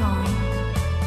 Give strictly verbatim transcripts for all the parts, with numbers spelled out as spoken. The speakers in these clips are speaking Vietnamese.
họ.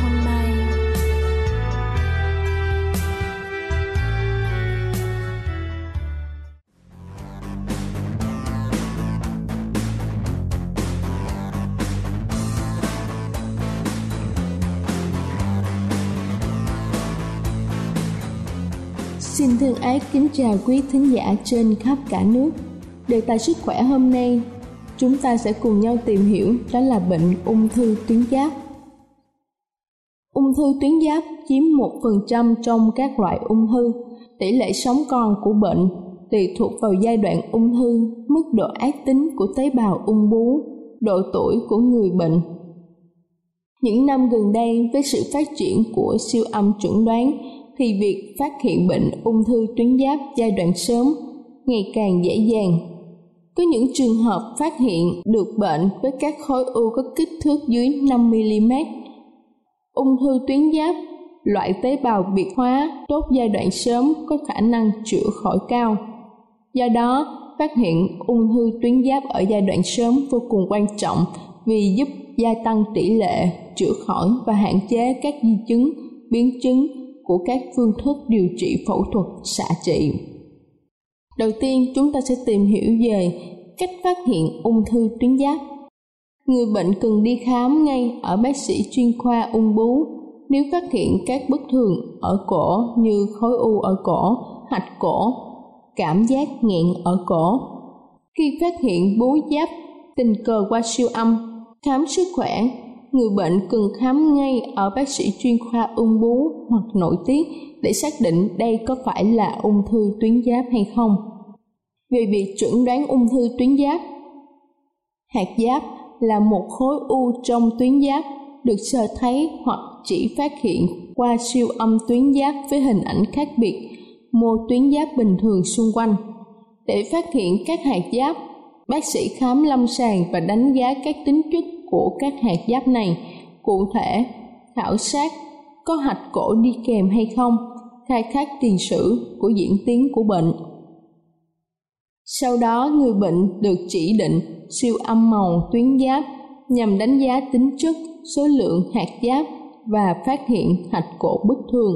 hôm nay. Xin thân ái kính chào quý thính giả trên khắp cả nước. Đề tài sức khỏe hôm nay, chúng ta sẽ cùng nhau tìm hiểu đó là bệnh ung thư tuyến giáp. Ung thư tuyến giáp chiếm một phần trăm trong các loại ung thư. Tỷ lệ sống còn của bệnh tùy thuộc vào giai đoạn ung thư, mức độ ác tính của tế bào ung bướu, độ tuổi của người bệnh. Những năm gần đây, với sự phát triển của siêu âm chẩn đoán, thì việc phát hiện bệnh ung thư tuyến giáp giai đoạn sớm ngày càng dễ dàng. Có những trường hợp phát hiện được bệnh với các khối u có kích thước dưới năm mi li mét. Ung thư tuyến giáp, loại tế bào biệt hóa đốt giai đoạn sớm có khả năng chữa khỏi cao. Do đó, phát hiện ung thư tuyến giáp ở giai đoạn sớm vô cùng quan trọng vì giúp gia tăng tỷ lệ chữa khỏi và hạn chế các di chứng, biến chứng của các phương thức điều trị phẫu thuật xạ trị. Đầu tiên, chúng ta sẽ tìm hiểu về cách phát hiện ung thư tuyến giáp. Người bệnh cần đi khám ngay ở bác sĩ chuyên khoa ung bướu nếu phát hiện các bất thường ở cổ như khối u ở cổ, hạch cổ, cảm giác nghẹn ở cổ. Khi phát hiện bướu giáp tình cờ qua siêu âm, khám sức khỏe, người bệnh cần khám ngay ở bác sĩ chuyên khoa ung bướu hoặc nội tiết để xác định đây có phải là ung thư tuyến giáp hay không. Về việc chẩn đoán ung thư tuyến giáp, hạt giáp là một khối u trong tuyến giáp được sờ thấy hoặc chỉ phát hiện qua siêu âm tuyến giáp với hình ảnh khác biệt mô tuyến giáp bình thường xung quanh. Để phát hiện các hạt giáp, bác sĩ khám lâm sàng và đánh giá các tính chất của các hạt giáp này, cụ thể khảo sát có hạch cổ đi kèm hay không, khai thác tiền sử của diễn tiến của bệnh. Sau đó, người bệnh được chỉ định siêu âm màu tuyến giáp nhằm đánh giá tính chất, số lượng hạt giáp và phát hiện hạch cổ bất thường.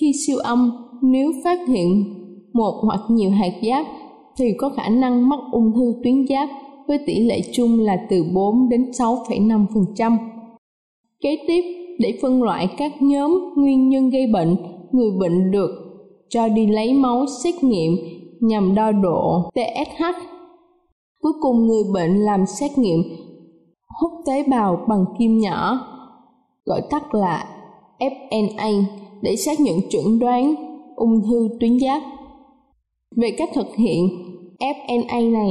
Khi siêu âm, nếu phát hiện một hoặc nhiều hạt giáp thì có khả năng mắc ung thư tuyến giáp với tỷ lệ chung là từ bốn đến sáu phẩy năm phần trăm. Kế tiếp, để phân loại các nhóm nguyên nhân gây bệnh, người bệnh được cho đi lấy máu xét nghiệm nhằm đo độ tê ét hát. Cuối cùng, người bệnh làm xét nghiệm hút tế bào bằng kim nhỏ, gọi tắt là ép en a, để xác nhận chẩn đoán ung thư tuyến giáp. Về cách thực hiện ép en a này,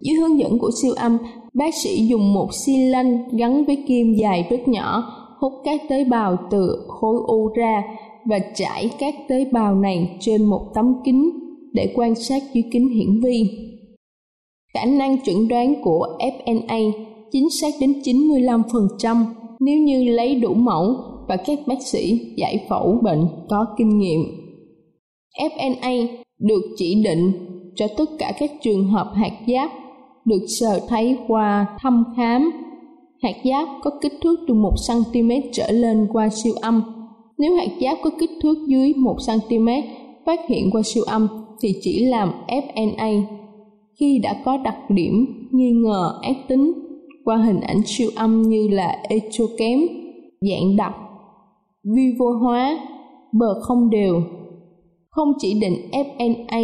dưới hướng dẫn của siêu âm, bác sĩ dùng một xi lanh gắn với kim dài rất nhỏ hút các tế bào từ khối u ra và trải các tế bào này trên một tấm kính để quan sát dưới kính hiển vi. Khả năng chẩn đoán của ép en a chính xác đến chín mươi lăm phần trăm nếu như lấy đủ mẫu và các bác sĩ giải phẫu bệnh có kinh nghiệm. ép en a được chỉ định cho tất cả các trường hợp hạt giáp được sờ thấy qua thăm khám. Hạt giáp có kích thước từ một xăng ti mét trở lên qua siêu âm. Nếu hạt giáp có kích thước dưới một xăng ti mét phát hiện qua siêu âm thì chỉ làm ép en a. Khi đã có đặc điểm nghi ngờ ác tính qua hình ảnh siêu âm như là echo kém, dạng đặc, vi vô hóa, bờ không đều, không chỉ định ép en a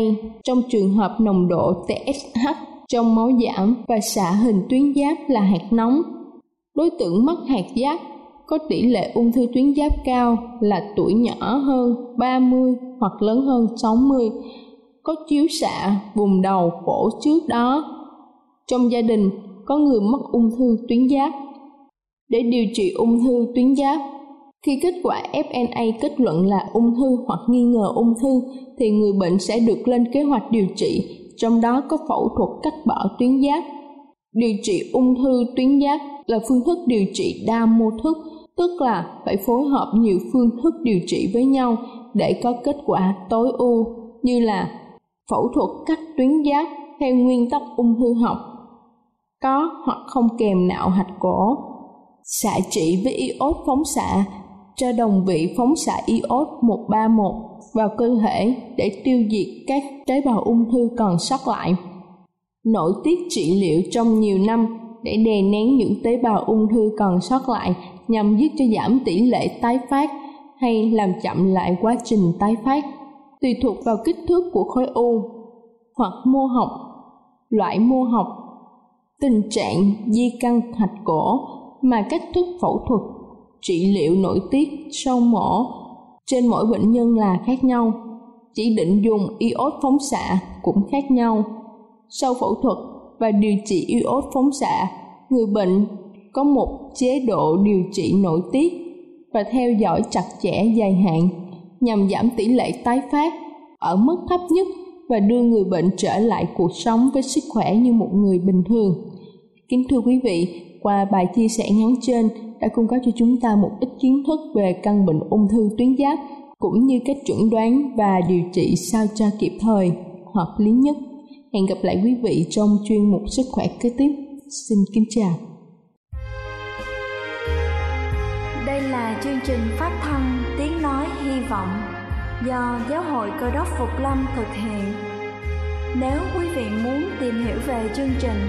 trong trường hợp nồng độ tê ét hát trong máu giảm và xạ hình tuyến giáp là hạt nóng. Đối tượng mắc hạt giáp có tỷ lệ ung thư tuyến giáp cao là tuổi nhỏ hơn ba mươi hoặc lớn hơn sáu mươi, có chiếu xạ vùng đầu cổ trước đó. Trong gia đình có người mắc ung thư tuyến giáp. Để điều trị ung thư tuyến giáp, khi kết quả ép en a kết luận là ung thư hoặc nghi ngờ ung thư thì người bệnh sẽ được lên kế hoạch điều trị, trong đó có phẫu thuật cắt bỏ tuyến giáp. Điều trị ung thư tuyến giáp là phương thức điều trị đa mô thức, tức là phải phối hợp nhiều phương thức điều trị với nhau để có kết quả tối ưu, như là phẫu thuật cắt tuyến giáp theo nguyên tắc ung thư học, có hoặc không kèm nạo hạch cổ, xạ trị với iốt phóng xạ, cho đồng vị phóng xạ iốt một ba một vào cơ thể để tiêu diệt các tế bào ung thư còn sót lại. Nội tiết trị liệu trong nhiều năm để đè nén những tế bào ung thư còn sót lại nhằm giúp cho giảm tỷ lệ tái phát hay làm chậm lại quá trình tái phát, tùy thuộc vào kích thước của khối u hoặc mô học, loại mô học, tình trạng di căn hạch cổ mà cách thức phẫu thuật trị liệu nội tiết sau mổ trên mỗi bệnh nhân là khác nhau. Chỉ định dùng iốt phóng xạ cũng khác nhau. Sau phẫu thuật và điều trị iốt phóng xạ, người bệnh có một chế độ điều trị nội tiết và theo dõi chặt chẽ dài hạn nhằm giảm tỷ lệ tái phát ở mức thấp nhất và đưa người bệnh trở lại cuộc sống với sức khỏe như một người bình thường. Kính thưa quý vị, qua bài chia sẻ ngắn trên đã cung cấp cho chúng ta một ít kiến thức về căn bệnh ung thư tuyến giáp cũng như cách chẩn đoán và điều trị sao cho kịp thời, hợp lý nhất. Hẹn gặp lại quý vị trong chuyên mục Sức khỏe kế tiếp. Xin kính chào. Đây là chương trình phát thanh Tiếng Nói Hy Vọng do Giáo hội Cơ đốc Phục Lâm thực hiện. Nếu quý vị muốn tìm hiểu về chương trình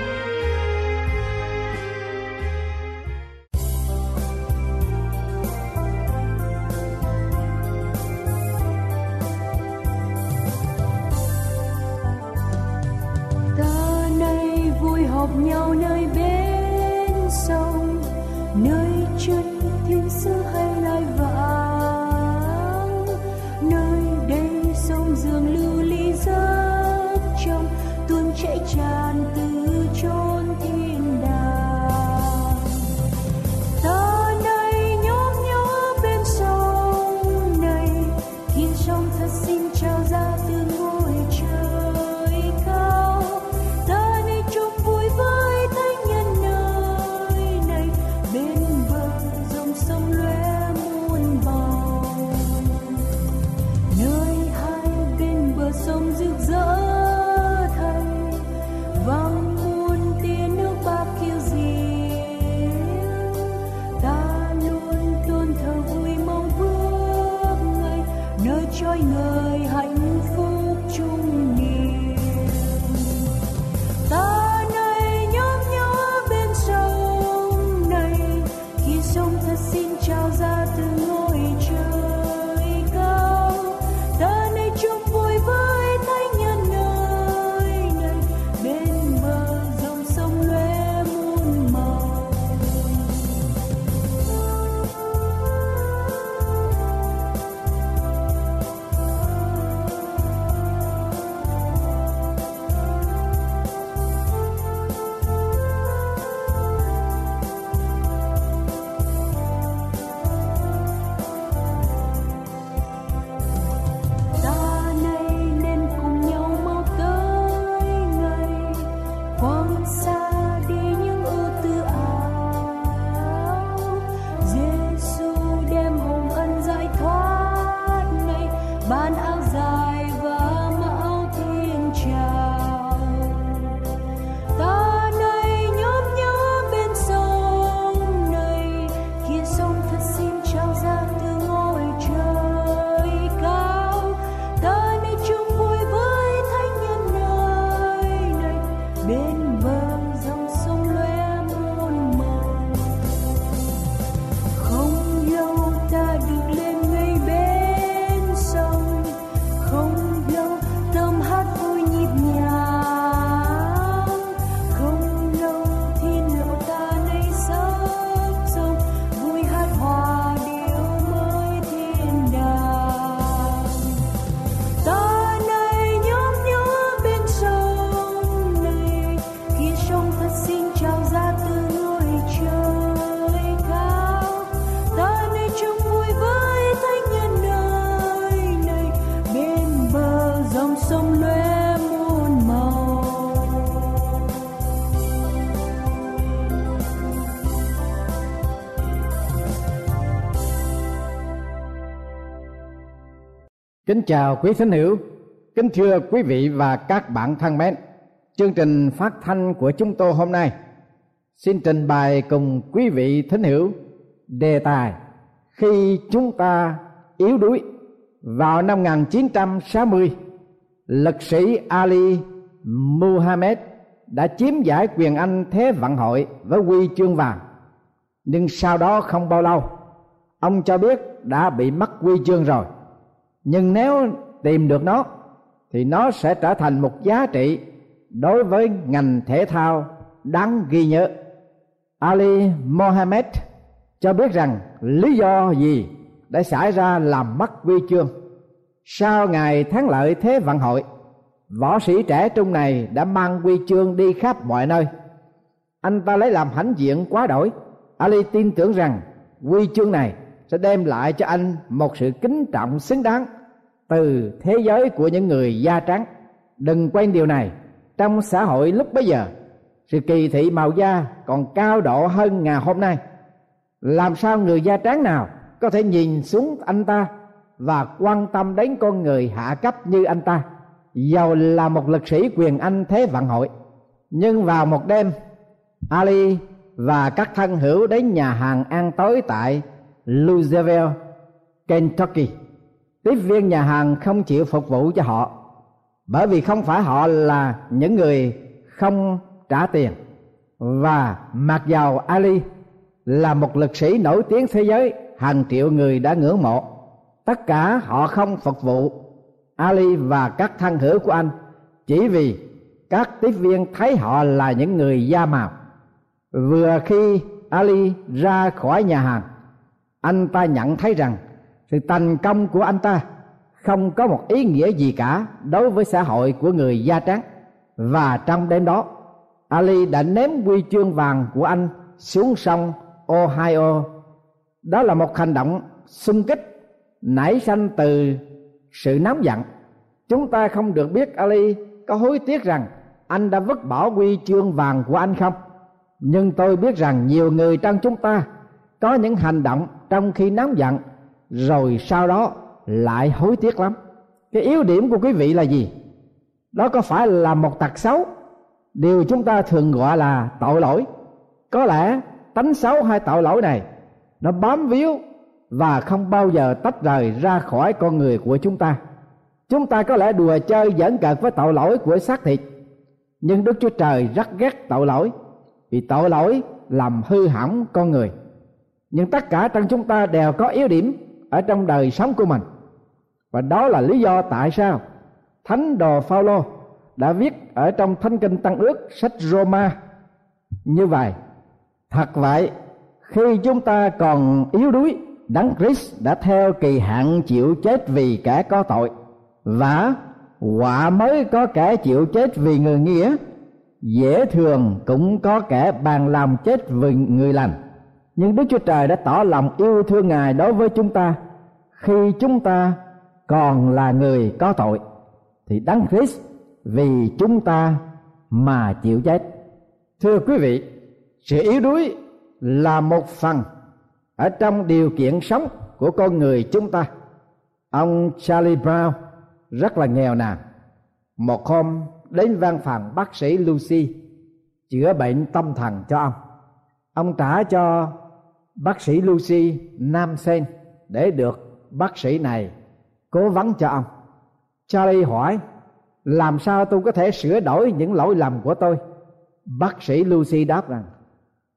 Họp nhau nơi bên sông, nơi chân thiên sứ hay loài vãng, nơi đây sông dường lưu ly rất trong, tuôn chảy tràn từ chốn thiên đàng. Ta nay nhóp nhó bên sông này, thiên sông thật xinh trao ra từ ngôi trời cao. Hãy subscribe cho kênh Tiếng Nói Hy Vọng để không bỏ lỡ những video hấp dẫn. Kính chào quý thính hữu, kính thưa quý vị và các bạn thân mến. Chương trình phát thanh của chúng tôi hôm nay xin trình bày cùng quý vị thính hữu đề tài Khi chúng ta yếu đuối. Vào năm một chín sáu mươi, lực sĩ Ali Muhammad đã chiếm giải quyền Anh Thế vận hội với huy chương vàng, nhưng sau đó không bao lâu ông cho biết đã bị mất huy chương rồi, nhưng nếu tìm được nó thì nó sẽ trở thành một giá trị đối với ngành thể thao đáng ghi nhớ. Ali Muhammad cho biết rằng lý do gì đã xảy ra làm mất huy chương. Sau ngày thắng lợi Thế vận hội, võ sĩ trẻ trung này đã mang huy chương đi khắp mọi nơi. Anh ta lấy làm hãnh diện quá đổi. Ali tin tưởng rằng huy chương này sẽ đem lại cho anh một sự kính trọng xứng đáng từ thế giới của những người da trắng. Đừng quên điều này, trong xã hội lúc bấy giờ, sự kỳ thị màu da còn cao độ hơn ngày hôm nay. Làm sao người da trắng nào có thể nhìn xuống anh ta và quan tâm đến con người hạ cấp như anh ta, dầu là một lực sĩ quyền Anh Thế vận hội. Nhưng vào một đêm, Ali và các thân hữu đến nhà hàng ăn tối tại Louisville, Kentucky. Tiếp viên nhà hàng không chịu phục vụ cho họ, bởi vì không phải họ là những người không trả tiền. Và mặc dầu Ali là một lực sĩ nổi tiếng thế giới, hàng triệu người đã ngưỡng mộ, tất cả họ không phục vụ Ali và các thân hữu của anh, chỉ vì các tiếp viên thấy họ là những người da màu. Vừa khi Ali ra khỏi nhà hàng, anh ta nhận thấy rằng sự thành công của anh ta không có một ý nghĩa gì cả đối với xã hội của người da trắng. Và trong đêm đó, Ali đã ném huy chương vàng của anh xuống sông Ohio. Đó là một hành động xung kích nảy sinh từ sự nóng giận. Chúng ta không được biết Ali có hối tiếc rằng anh đã vứt bỏ huy chương vàng của anh không, nhưng tôi biết rằng nhiều người trong chúng ta có những hành động trong khi nóng giận rồi sau đó lại hối tiếc lắm. Cái yếu điểm của quý vị là gì? Đó có phải là một tật xấu, điều chúng ta thường gọi là tội lỗi? Có lẽ tánh xấu hay tội lỗi này nó bám víu và không bao giờ tách rời ra khỏi con người của chúng ta. Chúng ta có lẽ đùa chơi giỡn cợt với tội lỗi của xác thịt, nhưng Đức Chúa Trời rất ghét tội lỗi, vì tội lỗi làm hư hỏng con người. Nhưng tất cả trong chúng ta đều có yếu điểm ở trong đời sống của mình, và đó là lý do tại sao Thánh Đồ Phaolô đã viết ở trong Thánh Kinh Tân Ước sách Roma như vậy: thật vậy, khi chúng ta còn yếu đuối, Đấng Christ đã theo kỳ hạn chịu chết vì kẻ có tội, và họa mới có kẻ chịu chết vì người nghĩa, dễ thường cũng có kẻ bàn làm chết vì người lành. Nhưng Đức Chúa Trời đã tỏ lòng yêu thương Ngài đối với chúng ta khi chúng ta còn là người có tội, thì Đấng Christ vì chúng ta mà chịu chết. Thưa quý vị, sự yếu đuối là một phần ở trong điều kiện sống của con người chúng ta. Ông Charlie Brown rất là nghèo nàn. Một hôm đến văn phòng bác sĩ Lucy chữa bệnh tâm thần cho ông. Ông trả cho bác sĩ Lucy năm sen để được bác sĩ này cố vấn cho ông. Charlie hỏi: làm sao tôi có thể sửa đổi những lỗi lầm của tôi? Bác sĩ Lucy đáp rằng: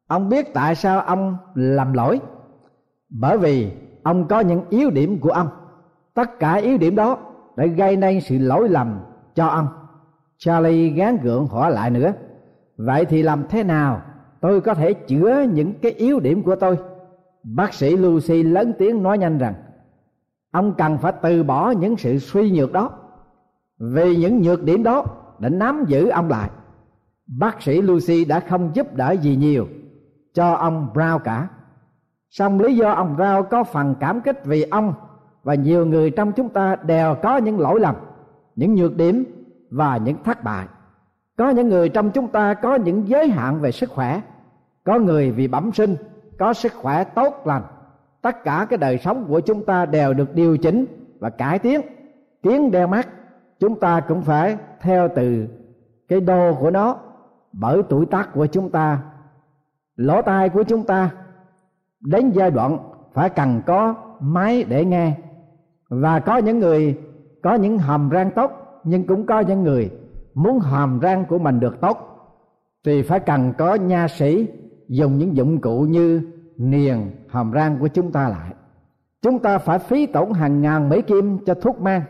ông biết tại sao ông làm lỗi, bởi vì ông có những yếu điểm của ông. Tất cả yếu điểm đó đã gây nên sự lỗi lầm cho ông. Charlie gắng gượng hỏi lại nữa: vậy thì làm thế nào tôi có thể chữa những cái yếu điểm của tôi? Bác sĩ Lucy lớn tiếng nói nhanh rằng: ông cần phải từ bỏ những sự suy nhược đó, vì những nhược điểm đó đã nắm giữ ông lại. Bác sĩ Lucy đã không giúp đỡ gì nhiều cho ông Brown cả. Song lý do ông Brown có phần cảm kích vì ông và nhiều người trong chúng ta đều có những lỗi lầm, những nhược điểm và những thất bại. Có những người trong chúng ta có những giới hạn về sức khỏe, có người vì bẩm sinh có sức khỏe tốt lành. Tất cả cái đời sống của chúng ta đều được điều chỉnh và cải tiến, kiến đeo mắt, chúng ta cũng phải theo từ cái đô của nó, bởi tuổi tác của chúng ta, lỗ tai của chúng ta đến giai đoạn phải cần có máy để nghe. Và có những người có những hàm răng tốt, nhưng cũng có những người muốn hàm răng của mình được tốt thì phải cần có nha sĩ dùng những dụng cụ như niềng hàm răng của chúng ta lại. Chúng ta phải phí tổn hàng ngàn Mỹ kim cho thuốc men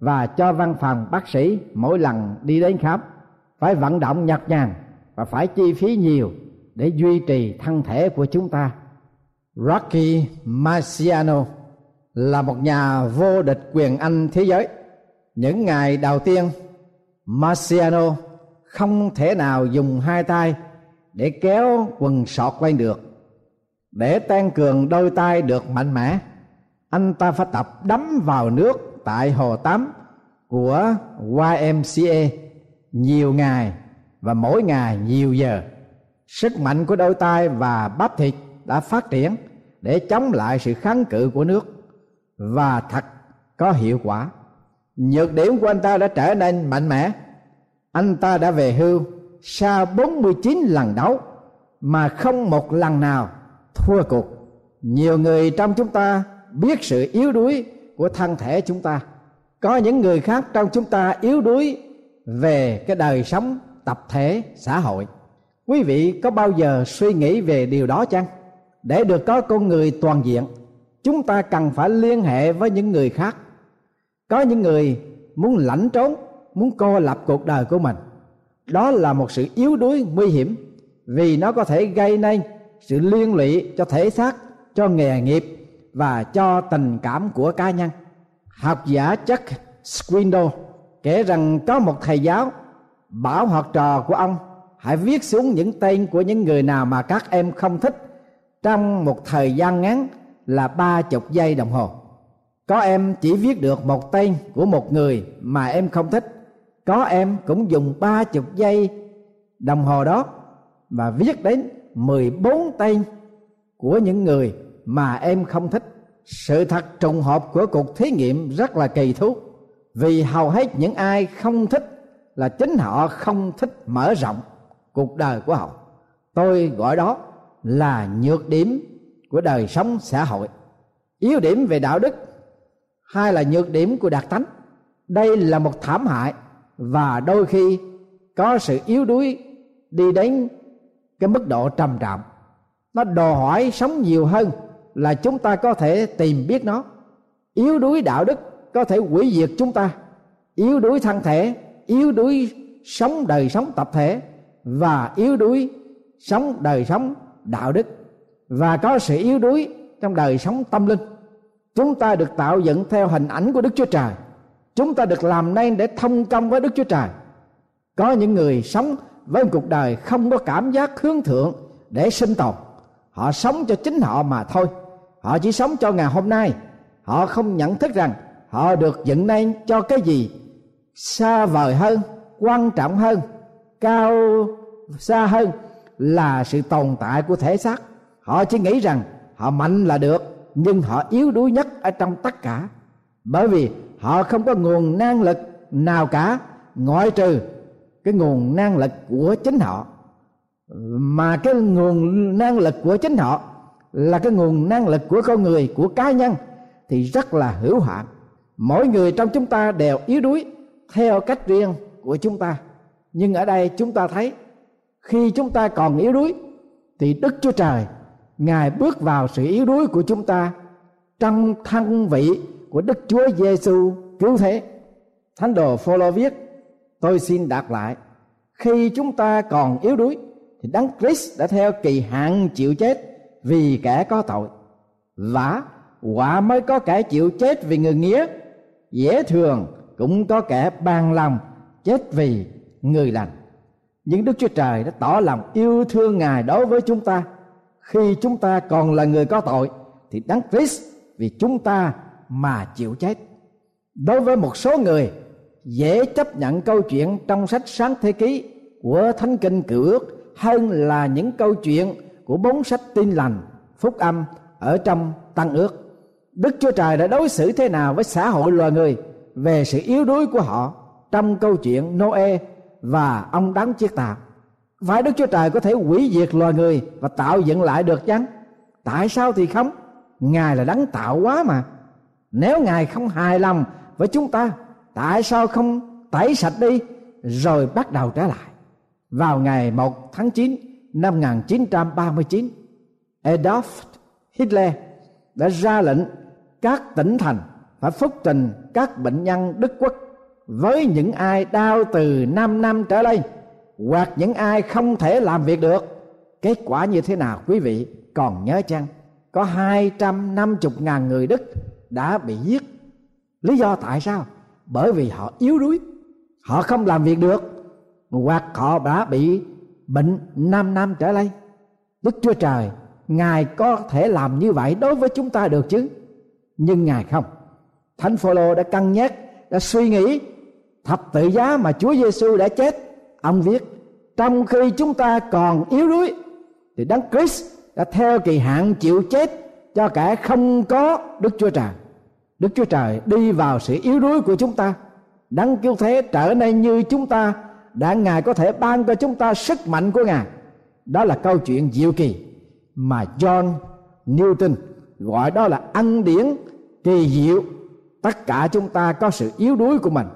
và cho văn phòng bác sĩ mỗi lần đi đến khám, phải vận động nhọc nhằn và phải chi phí nhiều để duy trì thân thể của chúng ta. Rocky Marciano là một nhà vô địch quyền Anh thế giới. Những ngày đầu tiên, Marciano không thể nào dùng hai tay để kéo quần sọt lên được. Để tăng cường đôi tay được mạnh mẽ, anh ta phải tập đấm vào nước tại hồ tắm của Y M C A nhiều ngày và mỗi ngày nhiều giờ. Sức mạnh của đôi tay và bắp thịt đã phát triển để chống lại sự kháng cự của nước, và thật có hiệu quả. Nhược điểm của anh ta đã trở nên mạnh mẽ. Anh ta đã về hưu sau bốn mươi chín lần đấu mà không một lần nào thua cuộc. Nhiều người trong chúng ta biết sự yếu đuối của thân thể chúng ta. Có những người khác trong chúng ta yếu đuối về cái đời sống tập thể xã hội. Quý vị có bao giờ suy nghĩ về điều đó chăng? Để được có con người toàn diện, chúng ta cần phải liên hệ với những người khác. Có những người muốn lẩn trốn, muốn cô lập cuộc đời của mình. Đó là một sự yếu đuối nguy hiểm, vì nó có thể gây nên sự liên lụy cho thể xác, cho nghề nghiệp và cho tình cảm của cá nhân. Học giả Chuck Squindle kể rằng có một thầy giáo bảo học trò của ông hãy viết xuống những tên của những người nào mà các em không thích trong một thời gian ngắn là ba chục giây đồng hồ. Có em chỉ viết được một tên của một người mà em không thích. Có em cũng dùng ba chục giây đồng hồ đó và viết đến mười bốn tên của những người mà em không thích. Sự thật trùng hợp của cuộc thí nghiệm rất là kỳ thú, vì hầu hết những ai không thích là chính họ không thích mở rộng cuộc đời của họ. Tôi gọi đó là nhược điểm của đời sống xã hội, yếu điểm về đạo đức hay là nhược điểm của đặc tánh. Đây là một thảm hại, và đôi khi có sự yếu đuối đi đến cái mức độ trầm trọng. Nó đòi hỏi sống nhiều hơn là chúng ta có thể tìm biết nó. Yếu đuối đạo đức có thể hủy diệt chúng ta, yếu đuối thân thể, yếu đuối sống đời sống tập thể và yếu đuối sống đời sống đạo đức, và có sự yếu đuối trong đời sống tâm linh. Chúng ta được tạo dựng theo hình ảnh của Đức Chúa Trời. Chúng ta được làm nên để thông công với Đức Chúa Trời. Có những người sống với một cuộc đời không có cảm giác hướng thượng để sinh tồn. Họ sống cho chính họ mà thôi. Họ chỉ sống cho ngày hôm nay. Họ không nhận thức rằng họ được dựng nên cho cái gì xa vời hơn, quan trọng hơn, cao xa hơn là sự tồn tại của thể xác. Họ chỉ nghĩ rằng họ mạnh là được, nhưng họ yếu đuối nhất ở trong tất cả, bởi vì họ không có nguồn năng lực nào cả ngoại trừ cái nguồn năng lực của chính họ. Mà cái nguồn năng lực của chính họ là cái nguồn năng lực của con người, của cá nhân thì rất là hữu hạn. Mỗi người trong chúng ta đều yếu đuối theo cách riêng của chúng ta. Nhưng ở đây chúng ta thấy khi chúng ta còn yếu đuối thì Đức Chúa Trời Ngài bước vào sự yếu đuối của chúng ta trong thân vị của Đức Chúa Giêsu cứu thế. Thánh đồ Phôlô viết, tôi xin đọc lại, khi chúng ta còn yếu đuối thì Đấng Christ đã theo kỳ hạn chịu chết vì kẻ có tội, vả quả mới có kẻ chịu chết vì người nghĩa, dễ thường cũng có kẻ bằng lòng chết vì người lành. Nhưng Đức Chúa Trời đã tỏ lòng yêu thương Ngài đối với chúng ta khi chúng ta còn là người có tội, thì Đấng Christ vì chúng ta mà chịu chết. Đối với một số người dễ chấp nhận câu chuyện trong sách Sáng Thế Ký của Thánh Kinh Cựu Ước hơn là những câu chuyện của bốn sách Tin Lành, Phúc Âm ở trong Tân Ước. Đức Chúa Trời đã đối xử thế nào với xã hội loài người về sự yếu đuối của họ trong câu chuyện Noe và ông đóng chiếc tàu. Phải Đức Chúa Trời có thể hủy diệt loài người và tạo dựng lại được chăng? Tại sao thì không? Ngài là đấng tạo hóa mà. Nếu Ngài không hài lòng với chúng ta, tại sao không tẩy sạch đi rồi bắt đầu trở lại? Vào ngày một tháng chín năm một nghìn chín trăm ba mươi chín, Adolf Hitler đã ra lệnh các tỉnh thành phải phúc trình các bệnh nhân Đức Quốc với những ai đau từ năm năm trở lên hoặc những ai không thể làm việc được. Kết quả như thế nào quý vị còn nhớ chăng? Có hai trăm năm mươi nghìn người Đức đã bị giết. Lý do tại sao? Bởi vì họ yếu đuối, họ không làm việc được hoặc họ đã bị bệnh năm năm trở lên. Đức Chúa Trời, Ngài có thể làm như vậy đối với chúng ta được chứ? Nhưng Ngài không. Thánh Phôlô đã cân nhắc, đã suy nghĩ thập tự giá mà Chúa Giêsu đã chết. Ông viết, trong khi chúng ta còn yếu đuối thì Đấng Christ đã theo kỳ hạn chịu chết cho kẻ không có Đức Chúa Trời. Đức Chúa Trời đi vào sự yếu đuối của chúng ta. Đấng Cứu Thế trở nên như chúng ta đã Ngài có thể ban cho chúng ta sức mạnh của Ngài. Đó là câu chuyện diệu kỳ mà John Newton gọi đó là ân điển kỳ diệu. Tất cả chúng ta có sự yếu đuối của mình.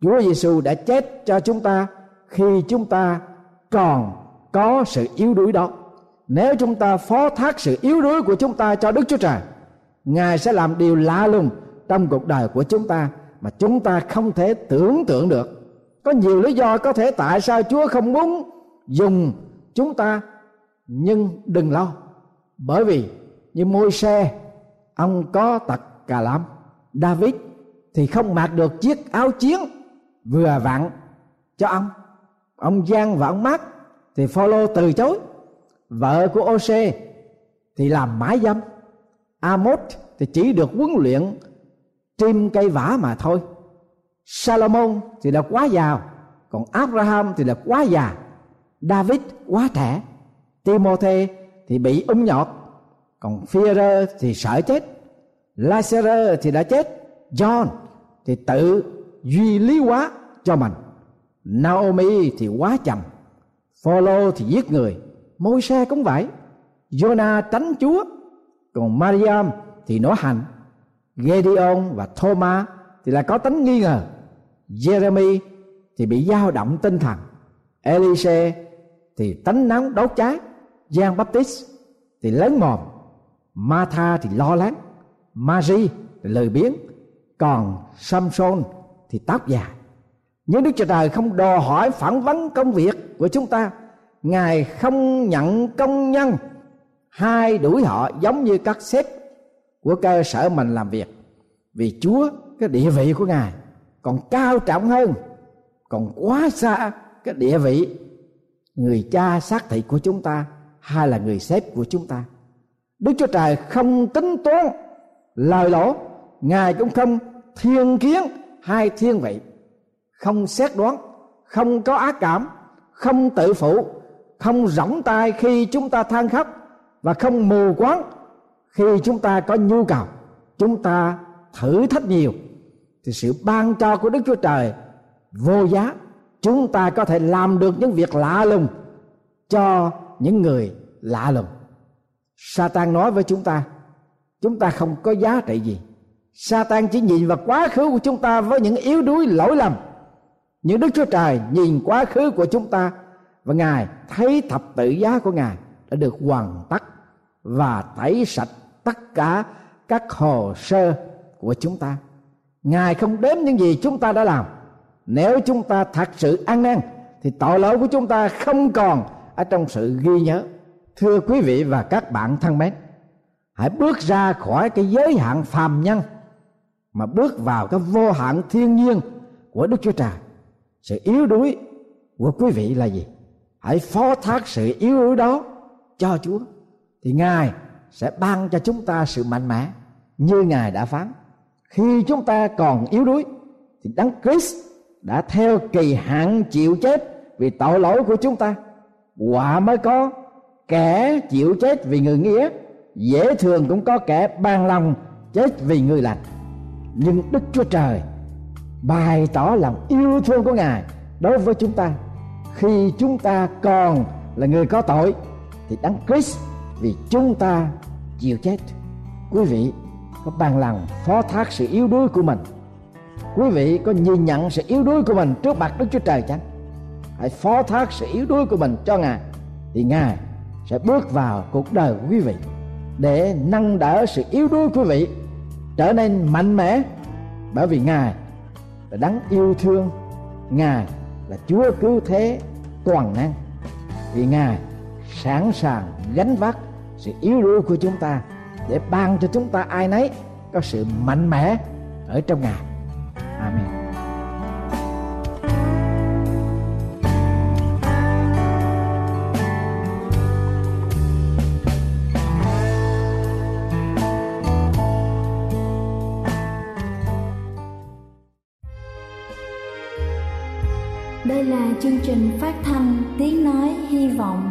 Chúa Giêsu đã chết cho chúng ta khi chúng ta còn có sự yếu đuối đó. Nếu chúng ta phó thác sự yếu đuối của chúng ta cho Đức Chúa Trời, Ngài sẽ làm điều lạ lùng trong cuộc đời của chúng ta mà chúng ta không thể tưởng tượng được. Có nhiều lý do có thể tại sao Chúa không muốn dùng chúng ta, nhưng đừng lo, bởi vì như Môi-se, ông có tật cà lăm, David thì không mặc được chiếc áo chiến vừa vặn cho ông. Ông Giang và ông Mark thì Phôlô từ chối. Vợ của Ô-sê thì làm mãi dâm. Amos thì chỉ được huấn luyện chim cây vả mà thôi. Solomon thì là quá giàu, còn Abraham thì là quá già, David quá trẻ, Timothy thì bị ung nhọt, còn Peter thì sợ chết, Lazarus thì đã chết, John thì tự duy lý hóa cho mình, Naomi thì quá chồng, Phôlô thì giết người, Môi-se cũng vậy, Jonah tránh Chúa, còn Mariam thì nói hành, Gideon và Thomas thì là có tính nghi ngờ, Jeremy thì bị dao động tinh thần, Elise thì tính nóng đốt cháy, Giăng Baptis thì lớn mồm, Martha thì lo lắng, Marzi thì lười biếng, còn Samson thì tóc dài. Nhưng Đức Chúa Trời không đòi hỏi phản vấn công việc của chúng ta. Ngài không nhận công nhân hai đuổi họ giống như các sếp của cơ sở mình làm việc, vì Chúa, cái địa vị của Ngài còn cao trọng hơn, còn quá xa cái địa vị người cha xác thịt của chúng ta hay là người sếp của chúng ta. Đức Chúa Trời không tính toán lời lỗ, Ngài cũng không thiên kiến hay thiên vị, không xét đoán, không có ác cảm, không tự phụ, không rỗng tay khi chúng ta than khóc và không mù quáng khi chúng ta có nhu cầu. Chúng ta thử thách nhiều thì sự ban cho của Đức Chúa Trời vô giá. Chúng ta có thể làm được những việc lạ lùng cho những người lạ lùng. Satan nói với chúng ta, chúng ta không có giá trị gì. Satan chỉ nhìn vào quá khứ của chúng ta với những yếu đuối lỗi lầm. Nhưng Đức Chúa Trời nhìn quá khứ của chúng ta và Ngài thấy thập tự giá của Ngài đã được hoàn tất và tẩy sạch tất cả các hồ sơ của chúng ta. Ngài không đếm những gì chúng ta đã làm. Nếu chúng ta thật sự ăn năn thì tội lỗi của chúng ta không còn ở trong sự ghi nhớ. Thưa quý vị và các bạn thân mến, hãy bước ra khỏi cái giới hạn phàm nhân mà bước vào cái vô hạn thiên nhiên của Đức Chúa Trời. Sự yếu đuối của quý vị là gì? Hãy phó thác sự yếu đuối đó cho Chúa thì Ngài sẽ ban cho chúng ta sự mạnh mẽ như Ngài đã phán. Khi chúng ta còn yếu đuối thì Đấng Christ đã theo kỳ hạn chịu chết vì tội lỗi của chúng ta. Quả mới có kẻ chịu chết vì người nghĩa, dễ thường cũng có kẻ ban lòng chết vì người lành. Nhưng Đức Chúa Trời bày tỏ lòng yêu thương của Ngài đối với chúng ta. Khi chúng ta còn là người có tội thì Đấng Christ vì chúng ta chịu chết. Quý vị có bằng lòng phó thác sự yếu đuối của mình? Quý vị có nhìn nhận sự yếu đuối của mình trước mặt Đức Chúa Trời chăng? Hãy phó thác sự yếu đuối của mình cho Ngài, thì Ngài sẽ bước vào cuộc đời của quý vị để nâng đỡ sự yếu đuối của quý vị trở nên mạnh mẽ. Bởi vì Ngài là Đấng yêu thương, Ngài là Chúa cứu thế toàn năng, vì Ngài sẵn sàng gánh vác sự yếu đuối của chúng ta để ban cho chúng ta ai nấy có sự mạnh mẽ ở trong Ngài. Amen. Đây là chương trình phát thanh Tiếng Nói Hy Vọng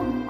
s at